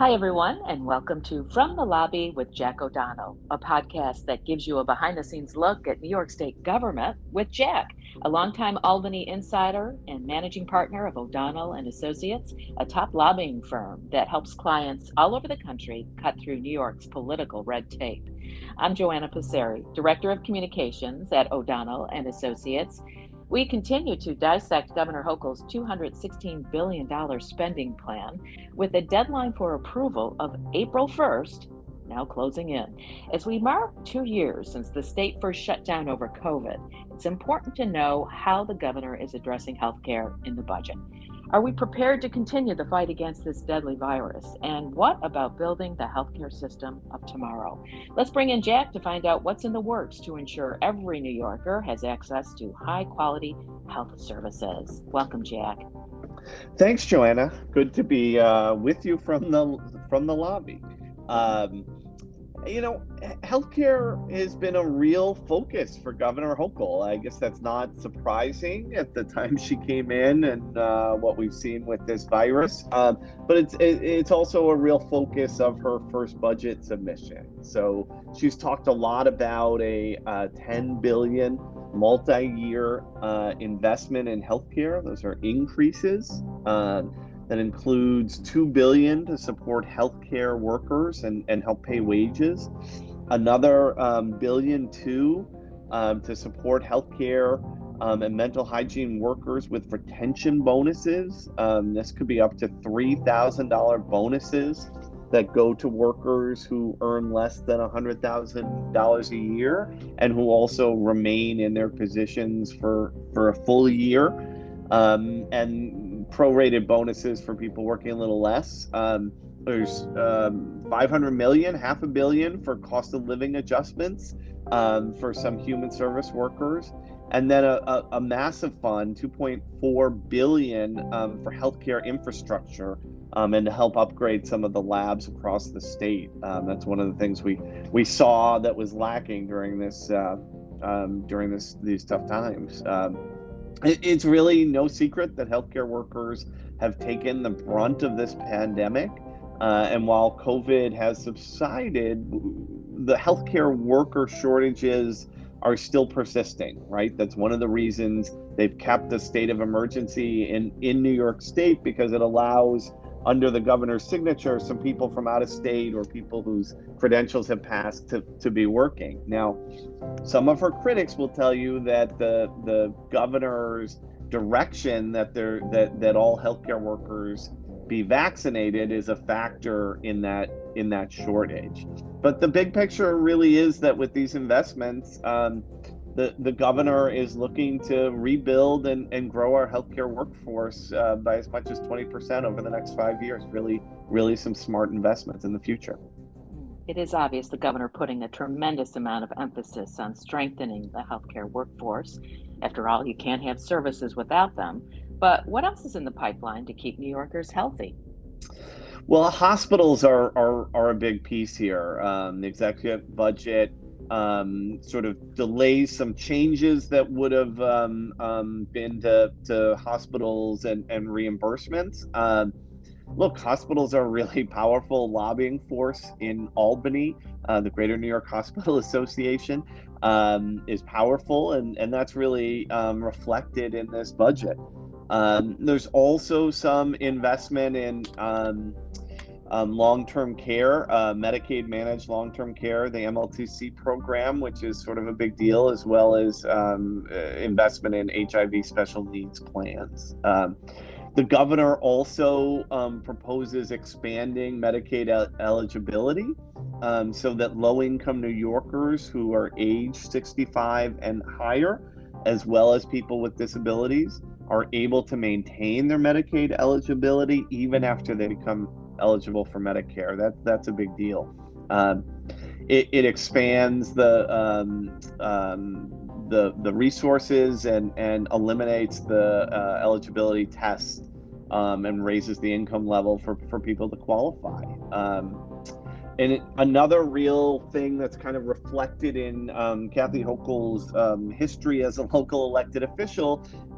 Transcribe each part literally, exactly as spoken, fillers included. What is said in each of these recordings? Hi, everyone, and welcome to From the Lobby with Jack O'Donnell, a podcast that gives you a behind-the-scenes look at New York State government with Jack, a longtime Albany insider and managing partner of O'Donnell and Associates, a top lobbying firm that helps clients all over the country cut through New York's political red tape. I'm Joanna Passeri, Director of Communications at O'Donnell and Associates. We continue to dissect Governor Hochul's two hundred sixteen billion dollars spending plan with a deadline for approval of April first, now closing in. As we mark two years since the state first shut down over COVID, it's important to know how the governor is addressing healthcare in the budget. Are we prepared to continue the fight against this deadly virus? And what about building the healthcare system of tomorrow? Let's bring in Jack to find out what's in the works to ensure every New Yorker has access to high quality health services. Welcome, Jack. Thanks, Joanna. Good to be uh, with you from the from the lobby. Um, you know, healthcare has been a real focus for Governor Hochul. I guess that's not surprising at the time she came in and uh, what we've seen with this virus. Um, but it's it, it's also a real focus of her first budget submission. So she's talked a lot about a uh, ten billion dollars multi-year uh, investment in healthcare. Those are increases. Um, That includes two billion dollars to support healthcare workers and, and help pay wages. Another um, billion two um, to support healthcare um, and mental hygiene workers with retention bonuses. Um, this could be up to three thousand dollars bonuses that go to workers who earn less than one hundred thousand dollars a year and who also remain in their positions for, for a full year. Um, and prorated bonuses for people working a little less. Um, there's um, five hundred million, half a billion for cost of living adjustments um, for some human service workers. And then a, a, a massive fund, two point four billion um, for healthcare infrastructure um, and to help upgrade some of the labs across the state. Um, that's one of the things we, we saw that was lacking during this, uh, um, during this, these tough times. Um, It's really no secret that healthcare workers have taken the brunt of this pandemic. Uh, and while COVID has subsided, the healthcare worker shortages are still persisting, right? That's one of the reasons they've kept the state of emergency in, in New York State, because it allows, under the governor's signature, some people from out of state or people whose credentials have passed to, to be working. Now, some of her critics will tell you that the the governor's direction that they're that that all healthcare workers be vaccinated is a factor in that in that shortage. But the big picture really is that with these investments, um, the the governor is looking to rebuild and, and grow our healthcare workforce uh, by as much as twenty percent over the next five years. Really, really some smart investments in the future. It is obvious the governor putting a tremendous amount of emphasis on strengthening the healthcare workforce. After all, you can't have services without them. But what else is in the pipeline to keep New Yorkers healthy? Well, hospitals are are, are a big piece here. Um, the executive budget um, sort of delays some changes that would have um, um, been to, to hospitals and, and reimbursements. Um, Look, hospitals are a really powerful lobbying force in Albany. Uh, the Greater New York Hospital Association um, is powerful, and, and that's really um, reflected in this budget. Um, there's also some investment in um, um, long-term care, uh, Medicaid managed long-term care, the M L T C program, which is sort of a big deal, as well as um, investment in H I V special needs plans. Um, The governor also um, proposes expanding Medicaid el- eligibility um, so that low-income New Yorkers who are age sixty-five and higher, as well as people with disabilities, are able to maintain their Medicaid eligibility even after they become eligible for Medicare. That, that's a big deal. Um, it, it expands the um, um, the the resources and, and eliminates the uh, eligibility test um, and raises the income level for, for people to qualify. Um, and it, another real thing that's kind of reflected in um, Kathy Hochul's um, history as a local elected official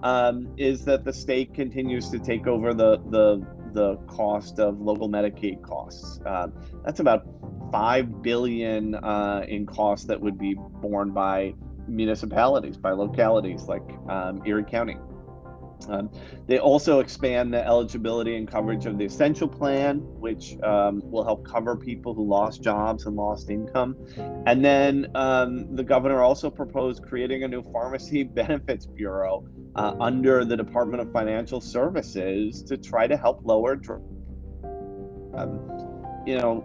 um, is that the state continues to take over the, the the cost of local Medicaid costs. Uh, that's about five billion dollars uh, in costs that would be borne by municipalities, by localities like um, Erie County. Um, they also expand the eligibility and coverage of the Essential Plan, which um, will help cover people who lost jobs and lost income. And then um, the governor also proposed creating a new pharmacy benefits bureau uh, under the Department of Financial Services to try to help lower drugs. Um, you know,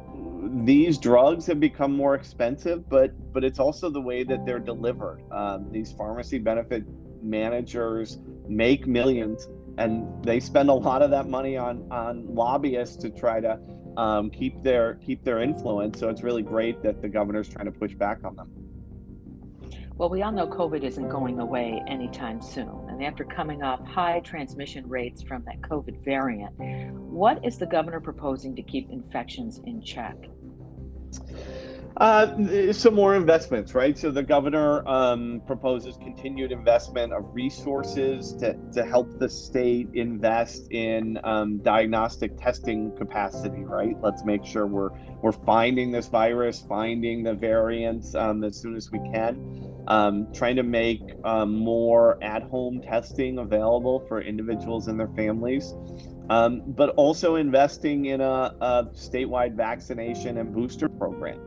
these drugs have become more expensive, but but it's also the way that they're delivered. Um, these pharmacy benefit managers make millions, and they spend a lot of that money on on lobbyists to try to um, keep their keep their influence. So it's really great that the governor's trying to push back on them. Well, we all know COVID isn't going away anytime soon. And after coming off high transmission rates from that COVID variant, what is the governor proposing to keep infections in check? Uh, some more investments, right? So the governor um, proposes continued investment of resources to, to help the state invest in um, diagnostic testing capacity, right? Let's make sure we're we're finding this virus, finding the variants um, as soon as we can. Um, trying to make um, more at-home testing available for individuals and their families, um, but also investing in a, a statewide vaccination and booster program.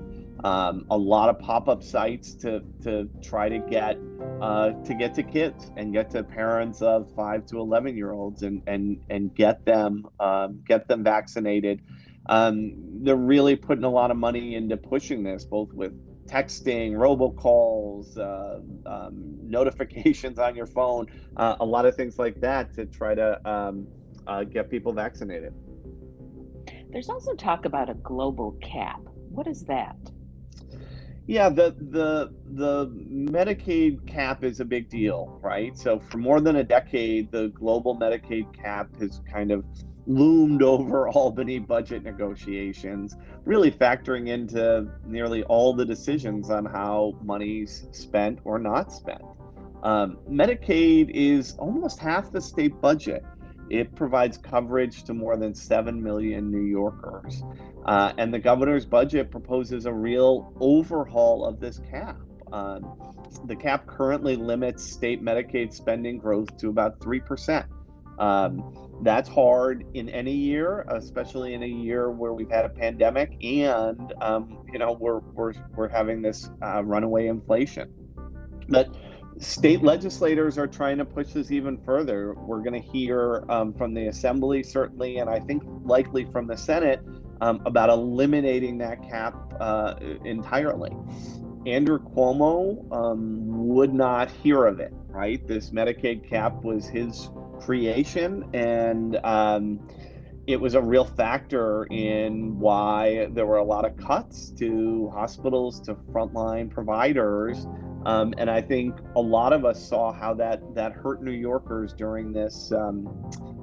Um, a lot of pop-up sites to to try to get uh, to get to kids and get to parents of five to eleven year olds and and and get them um, get them vaccinated. Um, they're really putting a lot of money into pushing this, both with texting, robocalls, uh, um, notifications on your phone, uh, a lot of things like that to try to um, uh, get people vaccinated. There's also talk about a global cap. What is that? Yeah, the the the Medicaid cap is a big deal, right? So for more than a decade, the global Medicaid cap has kind of loomed over Albany budget negotiations, really factoring into nearly all the decisions on how money's spent or not spent. Um, Medicaid is almost half the state budget. It provides coverage to more than seven million New Yorkers. Uh, and the governor's budget proposes a real overhaul of this cap. Um, the cap currently limits state Medicaid spending growth to about three percent. Um, that's hard in any year, especially in a year where we've had a pandemic and, um, you know, we're, we're, we're having this uh, runaway inflation. But state legislators are trying to push this even further. We're going to hear um, from the Assembly, certainly, and I think likely from the Senate, um, about eliminating that cap uh, entirely. Andrew Cuomo um, would not hear of it, right? This Medicaid cap was his creation, and um, it was a real factor in why there were a lot of cuts to hospitals, to frontline providers. Um, and I think a lot of us saw how that that hurt New Yorkers during this um,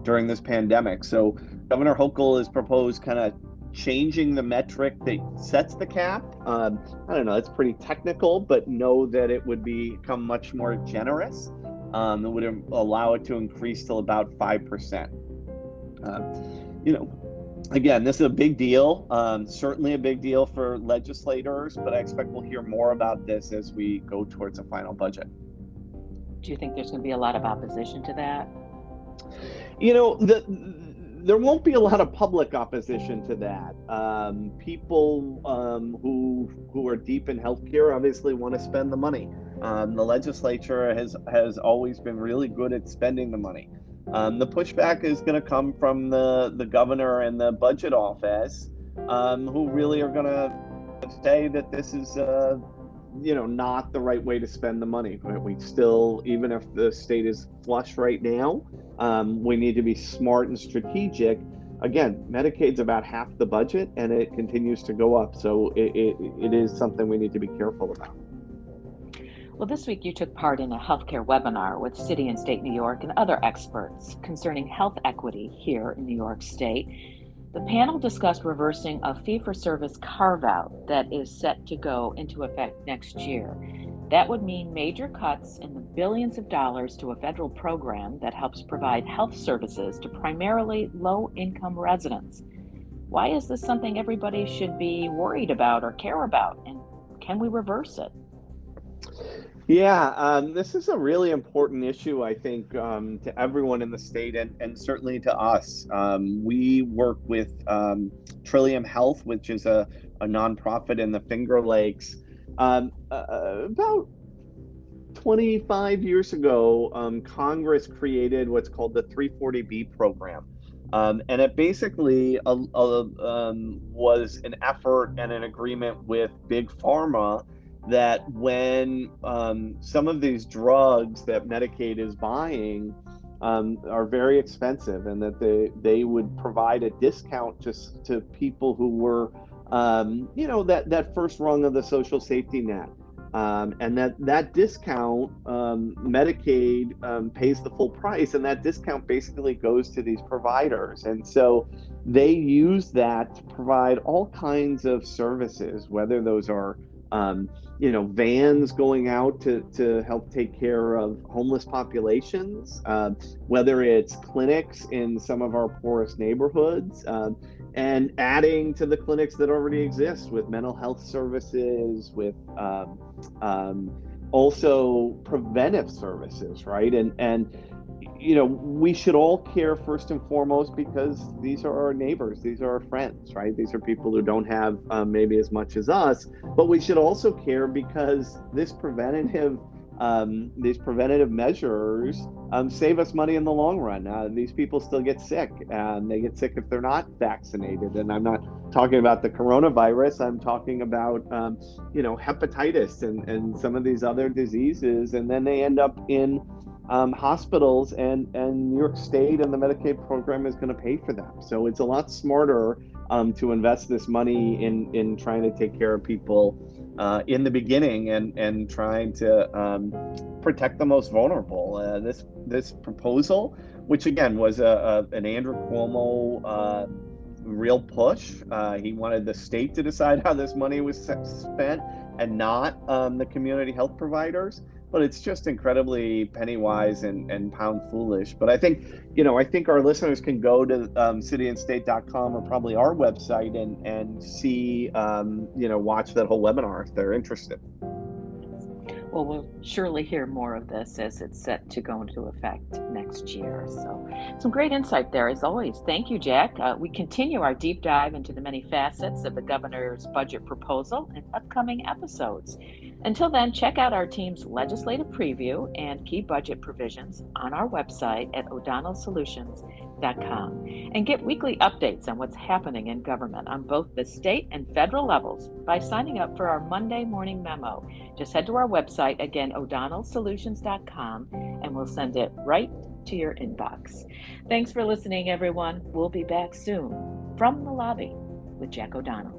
during this pandemic. So Governor Hochul has proposed kind of changing the metric that sets the cap. Um, I don't know, it's pretty technical, but know that it would become much more generous. Um, it would allow it to increase till about five percent. Uh, you know. Again, this is a big deal, um, certainly a big deal for legislators, but I expect we'll hear more about this as we go towards a final budget. Do you think there's going to be a lot of opposition to that? You know, the, there won't be a lot of public opposition to that. Um, people um, who who are deep in healthcare obviously want to spend the money. Um, the legislature has has always been really good at spending the money. Um, the pushback is going to come from the, the governor and the budget office, um, who really are going to say that this is, uh, you know, not the right way to spend the money. We still, even if the state is flush right now, um, we need to be smart and strategic. Again, Medicaid's about half the budget, and it continues to go up. So it, it, it is something we need to be careful about. Well, this week you took part in a healthcare webinar with City and State New York and other experts concerning health equity here in New York State. The panel discussed reversing a fee-for-service carve-out that is set to go into effect next year. That would mean major cuts in the billions of dollars to a federal program that helps provide health services to primarily low-income residents. Why is this something everybody should be worried about or care about, and can we reverse it? Yeah, um, this is a really important issue, I think, um, to everyone in the state and, and certainly to us. Um, we work with um, Trillium Health, which is a, a nonprofit in the Finger Lakes. Um, uh, about twenty-five years ago, um, Congress created what's called the three forty B program. Um, and it basically uh, uh, um, was an effort and an agreement with Big Pharma that when um, some of these drugs that Medicaid is buying um, are very expensive, and that they, they would provide a discount just to people who were, um, you know, that, that first rung of the social safety net. Um, and that, that discount, um, Medicaid um, pays the full price, and that discount basically goes to these providers. And so they use that to provide all kinds of services, whether those are Um, you know, vans going out to, to help take care of homeless populations, uh, whether it's clinics in some of our poorest neighborhoods, um, and adding to the clinics that already exist with mental health services, with um, um, also preventive services, right? And, and you know, we should all care first and foremost because these are our neighbors, these are our friends, right? These are people who don't have um, maybe as much as us, but we should also care because this preventative, um, these preventative measures um, save us money in the long run. Uh, these people still get sick, and they get sick if they're not vaccinated. And I'm not talking about the coronavirus, I'm talking about, um, you know, hepatitis and, and some of these other diseases, and then they end up in Um, hospitals, and, and New York State and the Medicaid program is going to pay for them. So it's a lot smarter um, to invest this money in, in trying to take care of people uh, in the beginning and, and trying to um, protect the most vulnerable. Uh, this this proposal, which again was a, a an Andrew Cuomo uh, real push. Uh, he wanted the state to decide how this money was spent and not um, the community health providers. But it's just incredibly penny wise and, and pound foolish. But I think, you know, I think our listeners can go to um, city and state dot com or probably our website and, and see, um, you know, watch that whole webinar if they're interested. Well, we'll surely hear more of this as it's set to go into effect next year. So some great insight there, as always. Thank you, Jack. Uh, we continue our deep dive into the many facets of the governor's budget proposal in upcoming episodes. Until then, check out our team's legislative preview and key budget provisions on our website at O'Donnell Solutions dot com, and get weekly updates on what's happening in government on both the state and federal levels by signing up for our Monday morning memo. Just head to our website, again, O'Donnell Solutions dot com, and we'll send it right to your inbox. Thanks for listening, everyone. We'll be back soon from the lobby with Jack O'Donnell.